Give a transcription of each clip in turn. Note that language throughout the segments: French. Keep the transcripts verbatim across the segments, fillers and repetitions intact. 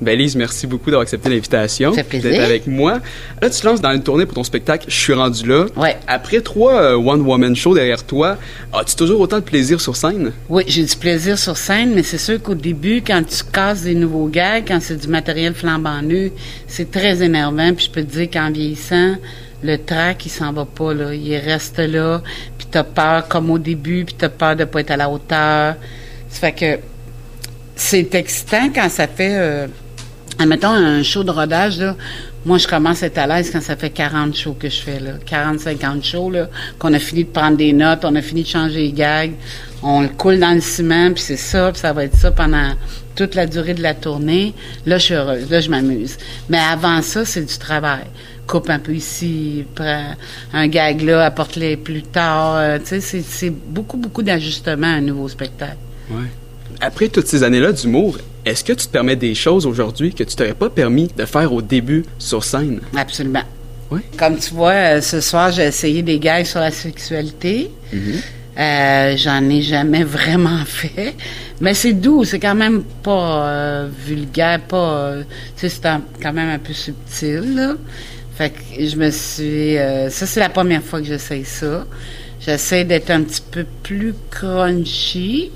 Ben Lise, merci beaucoup d'avoir accepté l'invitation. Ça fait plaisir. D'être avec moi. Là, tu te lances dans une tournée pour ton spectacle « Je suis rendu là ». Ouais. Après trois euh, one-woman shows derrière toi, as-tu toujours autant de plaisir sur scène? Oui, j'ai du plaisir sur scène, mais c'est sûr qu'au début, quand tu casses des nouveaux gags, quand c'est du matériel flambant neuf, c'est très énervant. Puis je peux te dire qu'en vieillissant, le trac, il s'en va pas, là. Il reste là, puis t'as peur, comme au début, puis t'as peur de pas être à la hauteur. Ça fait que c'est excitant quand ça fait... Euh, admettons, un show de rodage, là, moi, je commence à être à l'aise quand ça fait quarante shows que je fais, là. quarante, cinquante shows, là, qu'on a fini de prendre des notes, on a fini de changer les gags, on le coule dans le ciment, puis c'est ça, puis ça va être ça pendant toute la durée de la tournée. Là, je suis heureuse, là, je m'amuse. Mais avant ça, c'est du travail. Coupe un peu ici, prends un gag là, apporte-les plus tard. Euh, tu sais, c'est, c'est beaucoup, beaucoup d'ajustements à un nouveau spectacle. Ouais. Après toutes ces années-là d'humour, est-ce que tu te permets des choses aujourd'hui que tu t'aurais pas permis de faire au début sur scène? Absolument. Oui. Comme tu vois, ce soir, j'ai essayé des gags sur la sexualité. Mm-hmm. Euh, j'en ai jamais vraiment fait. Mais c'est doux, c'est quand même pas euh, vulgaire, pas... Euh, tu sais, c'est un, quand même un peu subtil, là. Fait que je me suis... Euh, ça, c'est la première fois que j'essaye ça. J'essaie d'être un petit peu plus crunchy.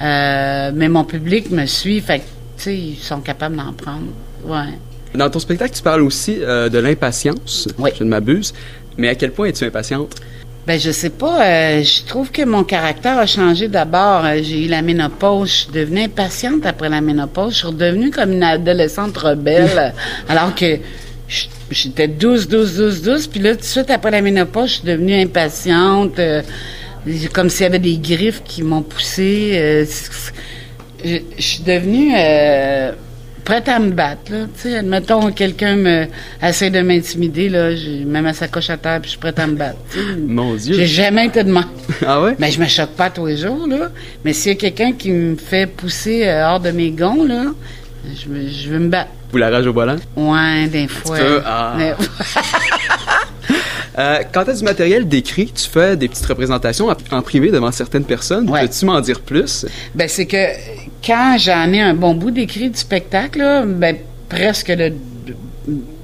Euh, mais mon public me suit, fait que, tu sais, ils sont capables d'en prendre, ouais. Dans ton spectacle, tu parles aussi euh, de l'impatience, oui. Je ne m'abuse, mais à quel point es-tu impatiente? Ben, je sais pas, euh, je trouve que mon caractère a changé d'abord. J'ai eu la ménopause, je suis devenue impatiente après la ménopause, je suis redevenue comme une adolescente rebelle, alors que j'étais douce, douce, douce, douce, puis là, tout de suite après la ménopause, je suis devenue impatiente, euh, comme s'il y avait des griffes qui m'ont poussée. Euh, je, je suis devenue euh, prête à me battre. Là. Tu sais, admettons, quelqu'un me, essaie de m'intimider, là, j'ai même à sa coche à terre, puis je suis prête à me battre. Tu sais. Mon Dieu! J'ai jamais été de mal. Ah ouais? Mais ben, je me choque pas tous les jours. Là. Mais s'il y a quelqu'un qui me fait pousser euh, hors de mes gonds, là, je, je veux me battre. Vous la rage au volant? Ouais, des fois. Tu peux, ah. Mais... Euh, quand tu as du matériel d'écrit, tu fais des petites représentations en privé devant certaines personnes. Ouais. Peux-tu m'en dire plus? Ben, c'est que quand j'en ai un bon bout d'écrit du spectacle, là, ben, presque le...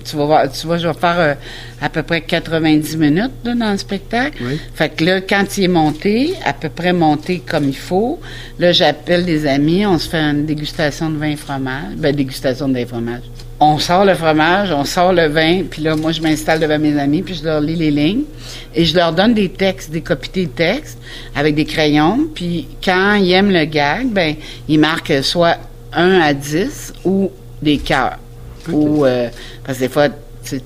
Tu vas voir, tu vois, je vais faire euh, à peu près quatre-vingt-dix minutes là, dans le spectacle. Oui. Fait que là, quand il est monté, à peu près monté comme il faut, là, j'appelle des amis, on se fait une dégustation de vin et fromage. Ben, dégustation de vin et fromage. On sort le fromage, on sort le vin, puis là, moi, je m'installe devant mes amis, puis je leur lis les lignes. Et je leur donne des textes, des copies des textes, avec des crayons. Puis quand ils aiment le gag, ben, ils marquent soit un à dix ou des cœurs. Okay. Ou euh, parce que des fois, tu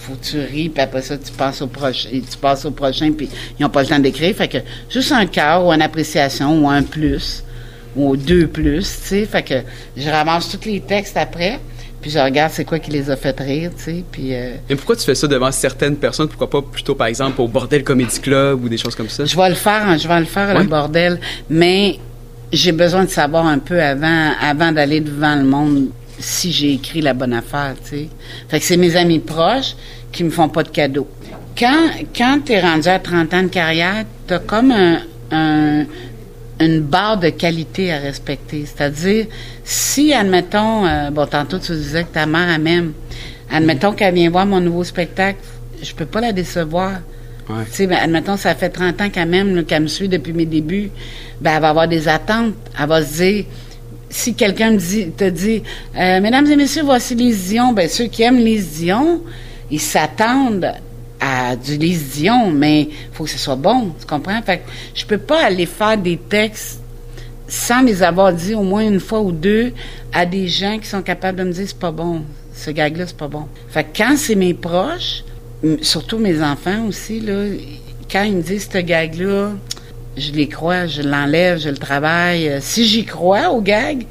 faut que tu ris, puis après ça, tu passes au prochain, tu passes au prochain, puis ils n'ont pas le temps d'écrire. Fait que juste un cœur ou une appréciation ou un plus ou deux plus, tu sais. Fait que je ramasse tous les textes après, puis je regarde c'est quoi qui les a fait rire, tu sais. Puis. Euh, Mais pourquoi tu fais ça devant certaines personnes? Pourquoi pas plutôt, par exemple, au Bordel Comedy Club ou des choses comme ça? Je vais le faire, hein, je vais le faire ouais. Le Bordel, mais j'ai besoin de savoir un peu avant, avant d'aller devant le monde. Si j'ai écrit la bonne affaire, tu sais. Fait que c'est mes amis proches qui me font pas de cadeaux. Quand, quand t'es rendu à trente ans de carrière, t'as comme un, un, une barre de qualité à respecter. C'est-à-dire, si, admettons, euh, bon, tantôt tu disais que ta mère, elle m'aime. Admettons qu'elle vient voir mon nouveau spectacle, je peux pas la décevoir. Ouais. Tu sais, ben, admettons, ça fait trente ans qu'elle m'aime, là, qu'elle me suit depuis mes débuts. Ben, elle va avoir des attentes. Elle va se dire... Si quelqu'un me dit, te dit euh, « Mesdames et messieurs, voici Lise Dion », bien, ceux qui aiment Lise Dion, ils s'attendent à du Lise Dion, mais il faut que ce soit bon, tu comprends? Fait que je peux pas aller faire des textes sans les avoir dit au moins une fois ou deux à des gens qui sont capables de me dire « c'est pas bon, ce gag-là, c'est pas bon ». Fait que quand c'est mes proches, surtout mes enfants aussi, là, quand ils me disent « ce gag-là », je les crois, je l'enlève, je le travaille. Euh, si j'y crois au gag,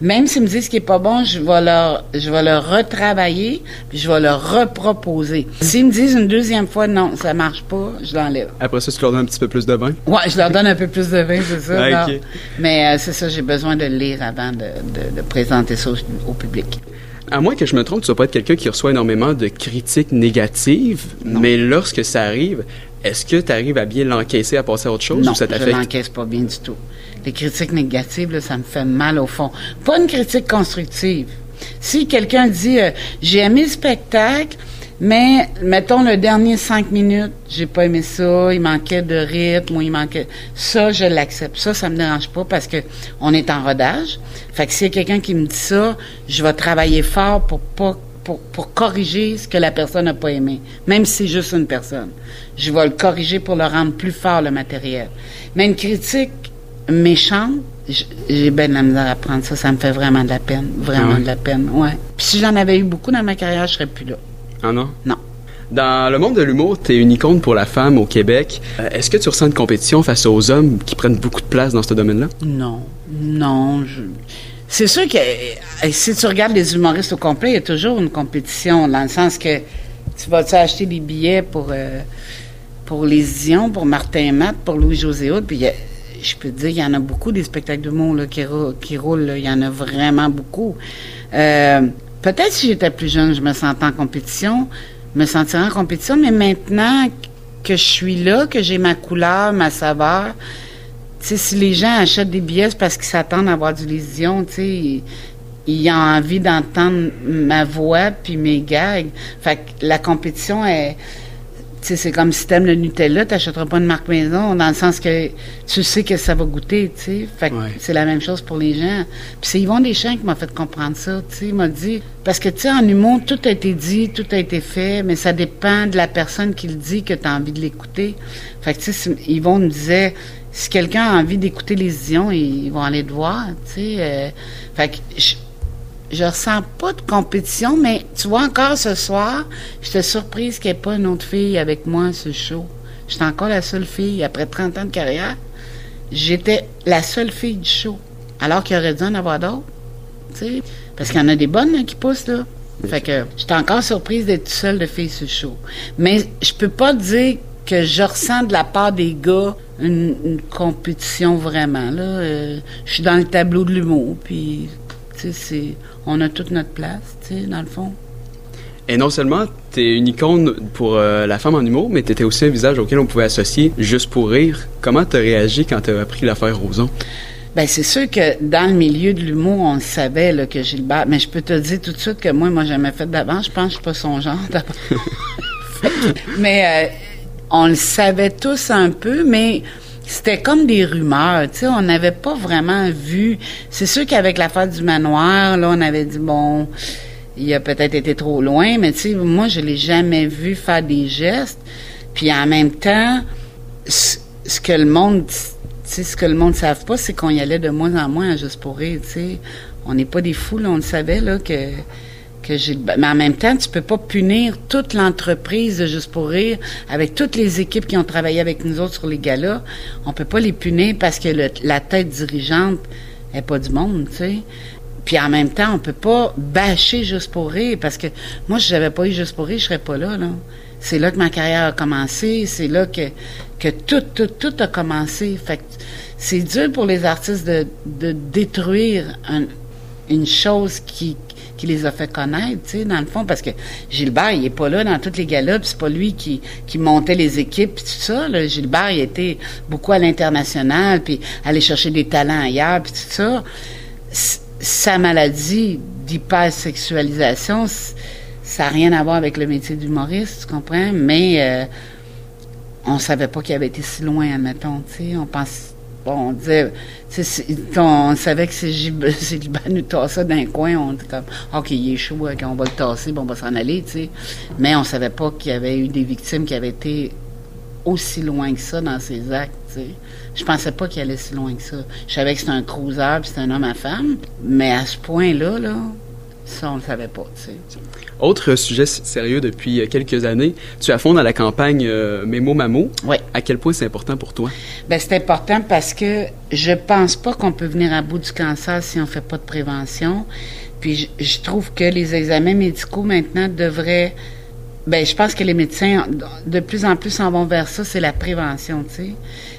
même s'ils me disent ce qui est pas bon, je vais leur, je vais le retravailler, puis je vais le reproposer. S'ils me disent une deuxième fois, non, ça marche pas, je l'enlève. Après ça, tu leur donnes un petit peu plus de vin? Ouais, je leur donne un peu plus de vin, c'est ça. Ah, okay. Mais euh, c'est ça, j'ai besoin de lire avant de, de, de présenter ça au, au public. À moins que je me trompe, tu vas pas être quelqu'un qui reçoit énormément de critiques négatives, non. Mais lorsque ça arrive... Est-ce que tu arrives à bien l'encaisser, à passer à autre chose? Non, ou ça t'affecte? Je l'encaisse pas bien du tout. Les critiques négatives, là, ça me fait mal au fond. Pas une critique constructive. Si quelqu'un dit euh, « J'ai aimé le spectacle, mais mettons le dernier cinq minutes, j'ai pas aimé ça, il manquait de rythme ou il manquait... » Ça, je l'accepte. Ça, ça me dérange pas parce que on est en rodage. Fait que s'il y a quelqu'un qui me dit ça, je vais travailler fort pour pas... Pour, pour corriger ce que la personne n'a pas aimé, même si c'est juste une personne. Je vais le corriger pour le rendre plus fort, le matériel. Mais une critique méchante, j'ai bien de la misère à prendre ça. Ça me fait vraiment de la peine. Vraiment ah ouais. de la peine, ouais. Puis si j'en avais eu beaucoup dans ma carrière, je serais plus là. Ah non? Non. Dans le monde de l'humour, t'es une icône pour la femme au Québec. Euh, est-ce que tu ressens une compétition face aux hommes qui prennent beaucoup de place dans ce domaine-là? Non. Non, je... C'est sûr que si tu regardes les humoristes au complet, il y a toujours une compétition, dans le sens que tu vas-tu acheter des billets pour, euh, pour Lise Dion, pour Martin Matte, pour Louis-José Houde, puis je peux te dire, il y en a beaucoup des spectacles d'humour là, qui, rou- qui roulent, là, il y en a vraiment beaucoup. Euh, peut-être si j'étais plus jeune, je me sentais en compétition, me sentirais en compétition, mais maintenant que je suis là, que j'ai ma couleur, ma saveur... Tu sais, si les gens achètent des billets, c'est parce qu'ils s'attendent à avoir du Lise Dion, tu sais, ils, ils ont envie d'entendre ma voix puis mes gags. Fait que la compétition est... Tu sais, c'est comme si t'aimes le Nutella, t'achèteras pas une marque maison, dans le sens que tu sais que ça va goûter, tu sais. Fait que ouais. c'est la même chose pour les gens. Puis c'est Yvon Deschamps qui m'a fait comprendre ça, tu sais. Il m'a dit... Parce que, tu sais, en humour, tout a été dit, tout a été fait, mais ça dépend de la personne qui le dit que t'as envie de l'écouter. Fait que, tu sais, Yvon me disait... Si quelqu'un a envie d'écouter Lise Dion, ils vont aller te voir, tu sais. Euh, fait que je, je ressens pas de compétition, mais tu vois, encore ce soir, j'étais surprise qu'il n'y ait pas une autre fille avec moi à ce show. J'étais encore la seule fille. Après trente ans de carrière, j'étais la seule fille du show, alors qu'il aurait dû en avoir d'autres, tu sais. Parce qu'il y en a des bonnes là, qui poussent, là. Fait que j'étais encore surprise d'être seule de fille à ce show. Mais je peux pas dire que je ressens de la part des gars une, une compétition vraiment. Là, euh, je suis dans le tableau de l'humour, puis tu sais, c'est, on a toute notre place, tu sais, dans le fond. Et non seulement t'es une icône pour euh, la femme en humour, mais t'étais aussi un visage auquel on pouvait associer Juste pour rire. Comment t'as réagi quand t'as appris l'affaire Roson? Bien, c'est sûr que dans le milieu de l'humour, on le savait, là, que Gilbert... Mais je peux te dire tout de suite que moi, moi, jamais fait d'avant. Je pense que je suis pas son genre d'avant. mais... Euh, On le savait tous un peu, mais c'était comme des rumeurs, tu sais, on n'avait pas vraiment vu. C'est sûr qu'avec l'affaire du manoir, là, on avait dit, bon, il a peut-être été trop loin, mais tu sais, moi, je l'ai jamais vu faire des gestes. Puis en même temps, ce, ce que le monde, tu sais, ce que le monde ne savait pas, c'est qu'on y allait de moins en moins à Juste pour rire, tu sais. On n'est pas des fous, là, on le savait, là, que... Que j'ai, mais en même temps, tu peux pas punir toute l'entreprise de Juste pour rire avec toutes les équipes qui ont travaillé avec nous autres sur les galas. On peut pas les punir parce que le, la tête dirigeante est pas du monde, tu sais. Puis en même temps, on peut pas bâcher Juste pour rire parce que moi, si j'avais pas eu Juste pour rire, je serais pas là, là. C'est là que ma carrière a commencé, c'est là que, que tout, tout, tout a commencé. Fait que c'est dur pour les artistes de, de détruire un, une chose qui qui les a fait connaître, tu sais, dans le fond, parce que Gilbert, il est pas là dans toutes les galas, puis c'est pas lui qui, qui montait les équipes, puis tout ça, là. Gilbert, il était beaucoup à l'international, puis aller chercher des talents ailleurs, puis tout ça. C- sa maladie d'hypersexualisation, c- ça n'a rien à voir avec le métier d'humoriste, tu comprends, mais euh, on savait pas qu'il avait été si loin, admettons, tu sais, on pense... Bon, on disait, tu sais, on savait que si Gilbert nous tassait d'un coin, on était comme, OK, il est chaud, okay, on va le tasser, bon, on va s'en aller, tu sais. Mais on savait pas qu'il y avait eu des victimes qui avaient été aussi loin que ça dans ses actes, tu sais. Je pensais pas qu'il allait si loin que ça. Je savais que c'était un cruiser, puis c'était un homme à femme, mais à ce point-là, là, ça, on le savait pas, tu sais. Autre sujet sérieux depuis quelques années, tu as fond dans la campagne euh, Mémo Mamo. Oui. À quel point c'est important pour toi? Bien, c'est important parce que je pense pas qu'on peut venir à bout du cancer si on fait pas de prévention. Puis je, je trouve que les examens médicaux maintenant devraient... Bien, je pense que les médecins, de plus en plus, en vont vers ça, c'est la prévention, tu sais.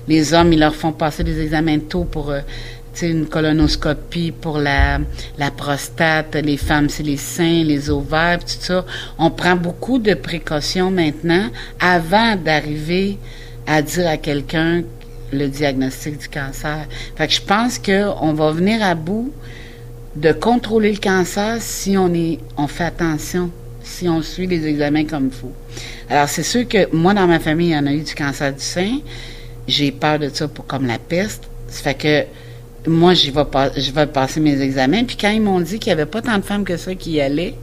Les hommes, ils leur font passer des examens tôt pour... Euh, tu sais, une colonoscopie pour la, la prostate, les femmes, c'est les seins, les ovaires, tout ça. On prend beaucoup de précautions maintenant avant d'arriver à dire à quelqu'un le diagnostic du cancer. Fait que je pense qu'on va venir à bout de contrôler le cancer si on, est, on fait attention, si on suit les examens comme il faut. Alors, c'est sûr que moi, dans ma famille, il y en a eu du cancer du sein. J'ai peur de ça pour, comme la peste. Ça fait que moi, je vais, pas, je vais passer mes examens. Puis quand ils m'ont dit qu'il n'y avait pas tant de femmes que ça qui y allaient,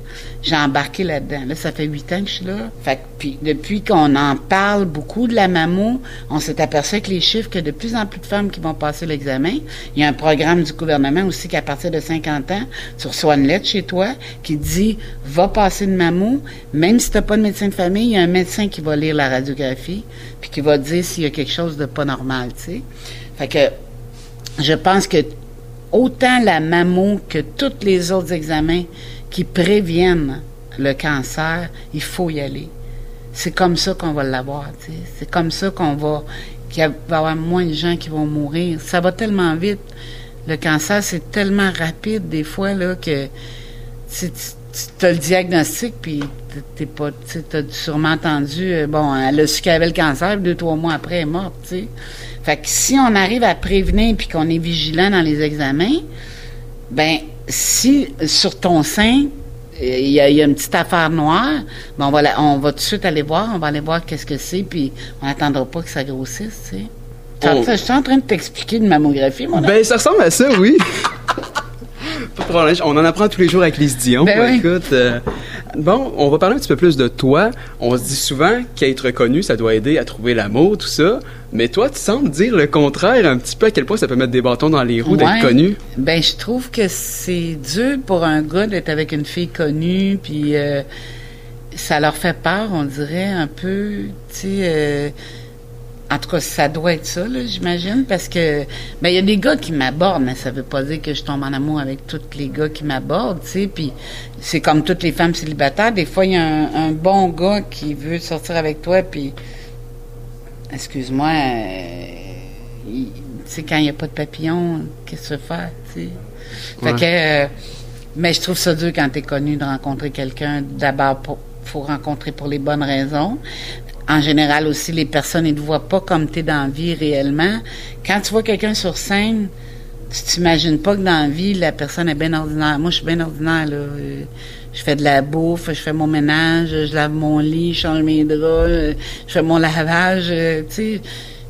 j'ai embarqué là-dedans. Là, ça fait huit ans que je suis là. Fait que, puis, depuis qu'on en parle beaucoup de la Mamo, on s'est aperçu avec les chiffres que de plus en plus de femmes qui vont passer l'examen. Il y a un programme du gouvernement aussi qu'à partir de cinquante ans, tu reçois une lettre chez toi qui dit « Va passer une Mamo. » Même si tu n'as pas de médecin de famille, il y a un médecin qui va lire la radiographie puis qui va dire s'il y a quelque chose de pas normal, tu sais. Fait que je pense que autant la Mamo que tous les autres examens qui préviennent le cancer, il faut y aller. C'est comme ça qu'on va l'avoir, tu sais. C'est comme ça qu'on va, qu'il va y avoir moins de gens qui vont mourir. Ça va tellement vite. Le cancer, c'est tellement rapide des fois, là, que tu, tu, tu as le diagnostic, puis t'es pas, tu as sûrement entendu, euh, bon, elle a su qu'elle avait le cancer, puis deux, trois mois après, elle est morte, tu sais. Fait que si on arrive à prévenir, puis qu'on est vigilant dans les examens, ben si sur ton sein, il y a, y a une petite affaire noire, ben on va la, on va tout de suite aller voir, on va aller voir qu'est-ce que c'est, puis on n'attendra pas que ça grossisse, tu sais. Oh. Je suis en train de t'expliquer une mammographie, mon ami. Ben, ça ressemble à ça, oui. Pas de problème, on en apprend tous les jours avec Lise Dion. Ben ouais, oui. Écoute, euh, bon, on va parler un petit peu plus de toi. On se dit souvent qu'être connu, ça doit aider à trouver l'amour, tout ça. Mais toi, tu sembles dire le contraire un petit peu, à quel point ça peut mettre des bâtons dans les roues, ouais, d'être connu. Ben, je trouve que c'est dur pour un gars d'être avec une fille connue, puis euh, ça leur fait peur, on dirait, un peu, tu sais... Euh, en tout cas, ça doit être ça, là, j'imagine, parce que... Ben, il y a des gars qui m'abordent, mais ça veut pas dire que je tombe en amour avec tous les gars qui m'abordent, tu sais, puis c'est comme toutes les femmes célibataires. Des fois, il y a un, un bon gars qui veut sortir avec toi, puis... Excuse-moi, euh, tu sais, quand il n'y a pas de papillon, qu'est-ce que tu veux faire, tu sais? Ouais. Fait que... Euh, mais je trouve ça dur quand t'es connu de rencontrer quelqu'un. D'abord, pour, faut rencontrer pour les bonnes raisons. En général aussi, les personnes ne te voient pas comme tu es dans la vie réellement. Quand tu vois quelqu'un sur scène, tu t'imagines pas que dans la vie, la personne est bien ordinaire. Moi, je suis bien ordinaire, là. Je fais de la bouffe, je fais mon ménage, je lave mon lit, je change mes draps, je fais mon lavage, tu sais.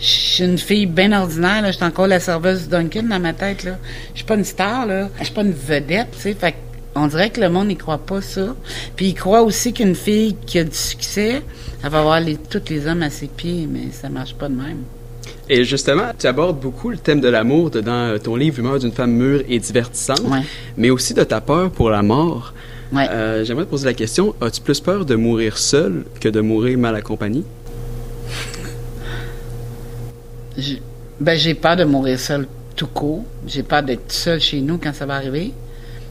Je suis une fille bien ordinaire, là. Je suis encore la serveuse Duncan dans ma tête, là. Je suis pas une star, là. Je suis pas une vedette, tu sais. Fait qu'on dirait que le monde n'y croit pas ça. Puis il croit aussi qu'une fille qui a du succès... Elle va avoir les, tous les hommes à ses pieds, mais ça marche pas de même. Et justement, tu abordes beaucoup le thème de l'amour dans ton livre « Humeur d'une femme mûre et divertissante », ouais, mais aussi de ta peur pour la mort. Ouais. Euh, j'aimerais te poser la question, as-tu plus peur de mourir seule que de mourir mal accompagnée? Je, ben, j'ai peur de mourir seule tout court. J'ai peur d'être seule chez nous quand ça va arriver.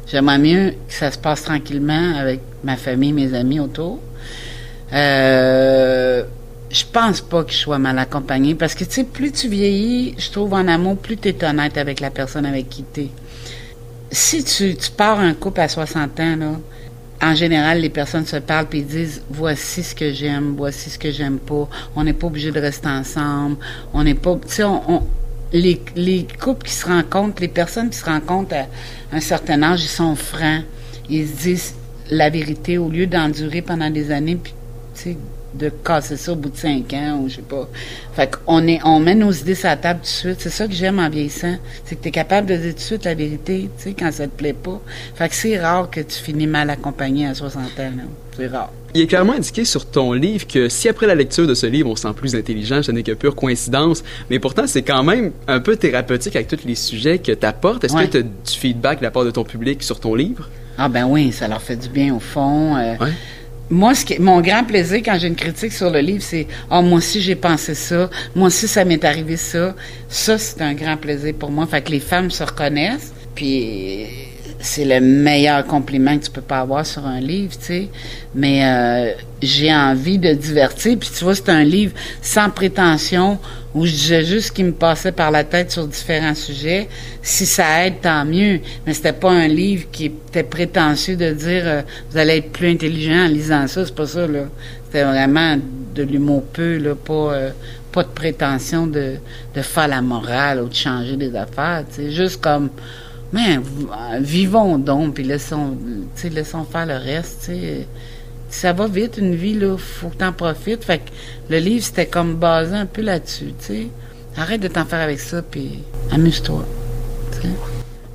J'aimerais mieux que ça se passe tranquillement avec ma famille, mes amis autour. Euh, je pense pas que je sois mal accompagnée parce que, tu sais, plus tu vieillis, je trouve, en amour, plus tu es honnête avec la personne avec qui tu es. Si tu, tu pars un couple à soixante ans, là, en général, les personnes se parlent puis disent « Voici ce que j'aime, voici ce que j'aime pas. » On n'est pas obligé de rester ensemble. On n'est pas... Tu sais, on, on, les, les couples qui se rencontrent, les personnes qui se rencontrent à un certain âge, ils sont francs. Ils se disent la vérité au lieu d'endurer pendant des années puis de casser ça au bout de cinq ans ou je sais pas. Fait qu'on est, on met nos idées sur la table tout de suite. C'est ça que j'aime en vieillissant. C'est que t'es capable de dire tout de suite la vérité, tu sais, quand ça te plaît pas. Fait que c'est rare que tu finis mal accompagné à soixante ans, là. C'est rare. Il est clairement indiqué sur ton livre que si après la lecture de ce livre, on se sent plus intelligent, ce n'est que pure coïncidence, mais pourtant, c'est quand même un peu thérapeutique avec tous les sujets que t'apportes. Est-ce ouais. que t'as du feedback de la part de ton public sur ton livre? Ah ben oui, ça leur fait du bien au fond. Euh, ouais. Moi, ce qui, mon grand plaisir quand j'ai une critique sur le livre, c'est « Ah, oh, moi aussi, j'ai pensé ça. Moi aussi, ça m'est arrivé ça. » Ça, c'est un grand plaisir pour moi. Fait que les femmes se reconnaissent. Puis, c'est le meilleur compliment que tu peux pas avoir sur un livre, tu sais. Mais euh, j'ai envie de divertir. Puis, tu vois, c'est un livre sans prétention où je disais juste ce qui me passait par la tête sur différents sujets. Si ça aide, tant mieux. Mais c'était pas un livre qui était prétentieux de dire euh, « Vous allez être plus intelligent en lisant ça. » C'est pas ça, là. C'était vraiment de l'humour peu, là, pas... Euh, pas de prétention de, de faire la morale ou de changer des affaires, tu sais. Juste comme... mais vivons donc, puis laissons, laissons faire le reste, tu sais. Ça va vite, une vie, là, faut que t'en profites. Fait que le livre, c'était comme basé un peu là-dessus, tu sais. Arrête de t'en faire avec ça, puis amuse-toi, t'sais.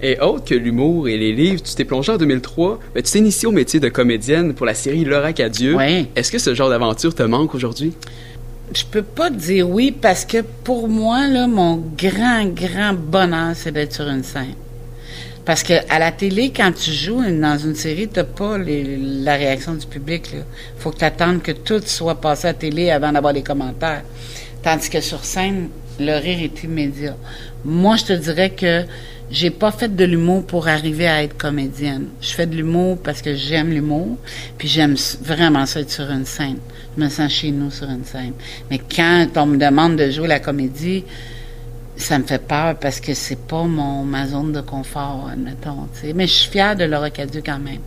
Et autre que l'humour et les livres, tu t'es plongée en deux mille trois, mais tu t'es initiée au métier de comédienne pour la série L'Horac à Dieu. Oui. Est-ce que ce genre d'aventure te manque aujourd'hui? Je peux pas te dire oui, parce que pour moi, là, mon grand, grand bonheur, c'est d'être sur une scène. Parce que à la télé, quand tu joues dans une série, t'as pas les, la réaction du public, là. Faut que t'attendes que tout soit passé à la télé avant d'avoir des commentaires. Tandis que sur scène, le rire est immédiat. Moi, je te dirais que j'ai pas fait de l'humour pour arriver à être comédienne. Je fais de l'humour parce que j'aime l'humour, puis j'aime vraiment ça être sur une scène. Je me sens chez nous sur une scène. Mais quand on me demande de jouer la comédie, ça me fait peur parce que c'est pas mon ma zone de confort, admettons. T'sais. Mais je suis fière de L'Horac à Dieu quand même.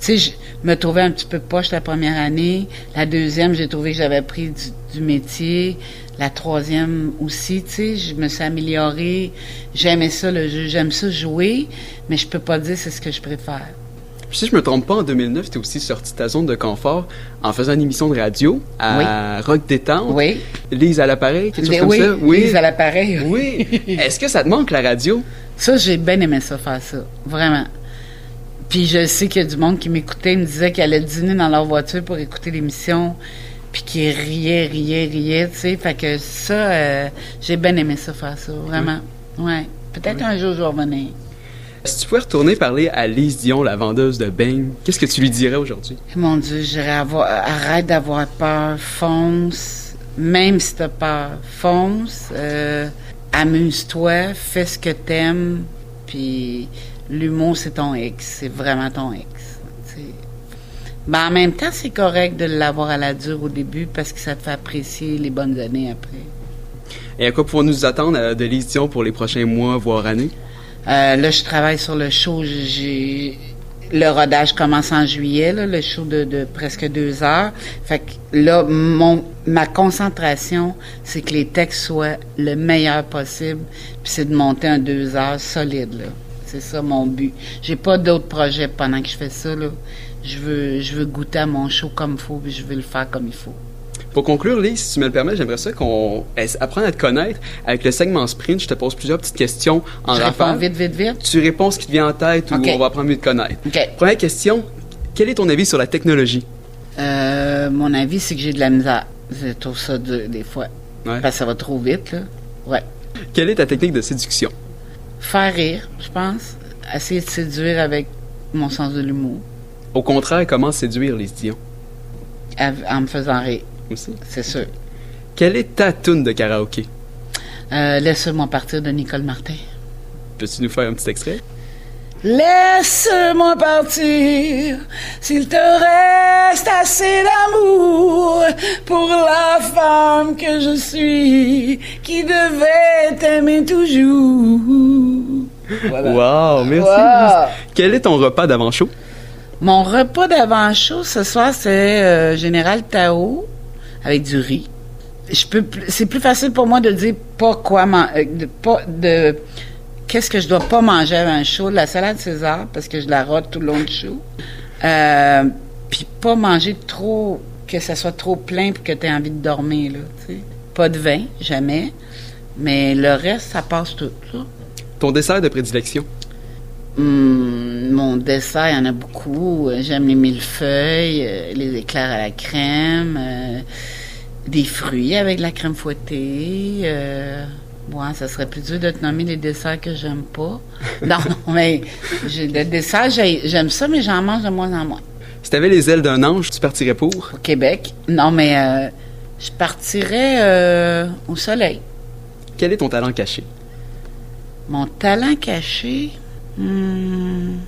Tu sais, je me trouvais un petit peu poche la première année. La deuxième, j'ai trouvé que j'avais pris du, du métier. La troisième aussi, tu sais, je me suis améliorée. J'aimais ça le jeu, j'aime ça jouer, mais je peux pas dire c'est ce que je préfère. Si je me trompe pas, en deux mille neuf, tu es aussi sorti de ta zone de confort en faisant une émission de radio à oui. Rock Détente. Oui. Lise à l'appareil, quelque chose comme oui, ça. Oui, Lise à l'appareil. Oui. Est-ce que ça te manque, la radio? Ça, j'ai bien aimé ça, faire ça. Vraiment. Puis je sais qu'il y a du monde qui m'écoutait, me disait qu'ils allaient dîner dans leur voiture pour écouter l'émission, puis qui riait, riait, riait, tu sais. Fait que ça, euh, j'ai bien aimé ça, faire ça. Vraiment. Oui. Ouais. Peut-être oui. Un jour, je vais revenir. Si tu pouvais retourner parler à Lise Dion, la vendeuse de beignes, qu'est-ce que tu lui dirais aujourd'hui? Mon Dieu, je dirais avoir, arrête d'avoir peur, fonce, même si t'as peur, fonce, euh, amuse-toi, fais ce que t'aimes, puis l'humour, c'est ton ex, c'est vraiment ton ex. Ben, en même temps, c'est correct de l'avoir à la dure au début parce que ça te fait apprécier les bonnes années après. Et à quoi pouvons-nous attendre de Lise Dion pour les prochains mois, voire années? Euh, là, je travaille sur le show. J'ai... Le rodage commence en juillet, là, le show de, de presque deux heures. Fait que là, mon, ma concentration, c'est que les textes soient le meilleur possible, puis c'est de monter un deux heures solide, là. C'est ça mon but. J'ai pas d'autres projets pendant que je fais ça, là. Je veux, je veux goûter à mon show comme il faut, puis je veux le faire comme il faut. Pour conclure, Lise, si tu me le permets, j'aimerais ça qu'on apprenne à te connaître. Avec le segment sprint, je te pose plusieurs petites questions en rafale. vite, vite, vite. Tu réponds ce qui te vient en tête, okay. Ou on va apprendre mieux te connaître. Okay. Première question, quel est ton avis sur la technologie? Euh, mon avis, c'est que j'ai de la misère. Je trouve ça dur, des fois. Ouais. Parce que ça va trop vite, là. Ouais. Quelle est ta technique de séduction? Faire rire, je pense. Essayer de séduire avec mon sens de l'humour. Au contraire, comment séduire, Lise Dion? En me faisant rire. Aussi. C'est sûr. Quelle est ta toune de karaoké? Euh, Laisse-moi partir de Nicole Martin. Peux-tu nous faire un petit extrait? Laisse-moi partir, s'il te reste assez d'amour pour la femme que je suis, qui devait t'aimer toujours. Voilà. Wow, merci. Wow. Quel est ton repas d'avant-show? Mon repas d'avant-show ce soir, c'est euh, Général Tao. Avec du riz. Je peux, c'est plus facile pour moi de dire pas quoi man, de, pas de qu'est-ce que je dois pas manger avant un show. La salade César, parce que je la rote tout le long du show. Euh, Puis pas manger trop, que ça soit trop plein pour que tu aies envie de dormir, là, tu sais. Pas de vin, jamais. Mais le reste, ça passe tout, ça. Ton dessert de prédilection? Mmh, mon dessert, il y en a beaucoup. J'aime les millefeuilles, euh, les éclairs à la crème, euh, des fruits avec la crème fouettée. Euh, ouais, ça serait plus dur de te nommer les desserts que j'aime pas. Non, mais j'ai, le dessert, j'ai, j'aime ça, mais j'en mange de moins en moins. Si t'avais les ailes d'un ange, tu partirais pour? Au Québec. Non, mais euh, je partirais euh, au soleil. Quel est ton talent caché? Mon talent caché... Hmm,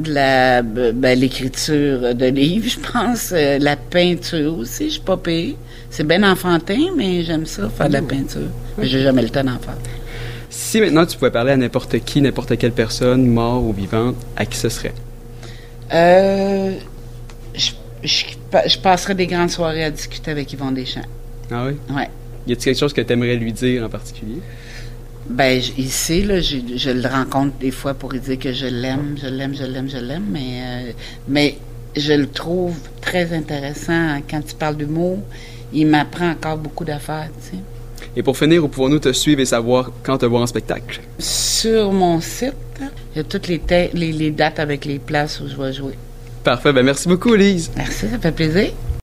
de la, ben, l'écriture de livres, je pense. Euh, la peinture aussi, je suis pas payée. C'est bien enfantin, mais j'aime ça, faire de la peinture. Okay. J'ai jamais le temps d'en faire. Si maintenant tu pouvais parler à n'importe qui, n'importe quelle personne, mort ou vivante, à qui ce serait? Euh, je, je, je passerais des grandes soirées à discuter avec Yvon Deschamps. Ah oui? Ouais. Y a-t-il quelque chose que tu aimerais lui dire en particulier? Ben ici, là, je, je le rencontre des fois pour lui dire que je l'aime, je l'aime, je l'aime, je l'aime, mais, euh, mais je le trouve très intéressant. Quand il parle d'humour, il m'apprend encore beaucoup d'affaires, tu sais. Et pour finir, où pouvons-nous te suivre et savoir quand te voir en spectacle? Sur mon site, il y a toutes les, te- les, les dates avec les places où je vais jouer. Parfait, ben merci beaucoup, Lise. Merci, ça fait plaisir.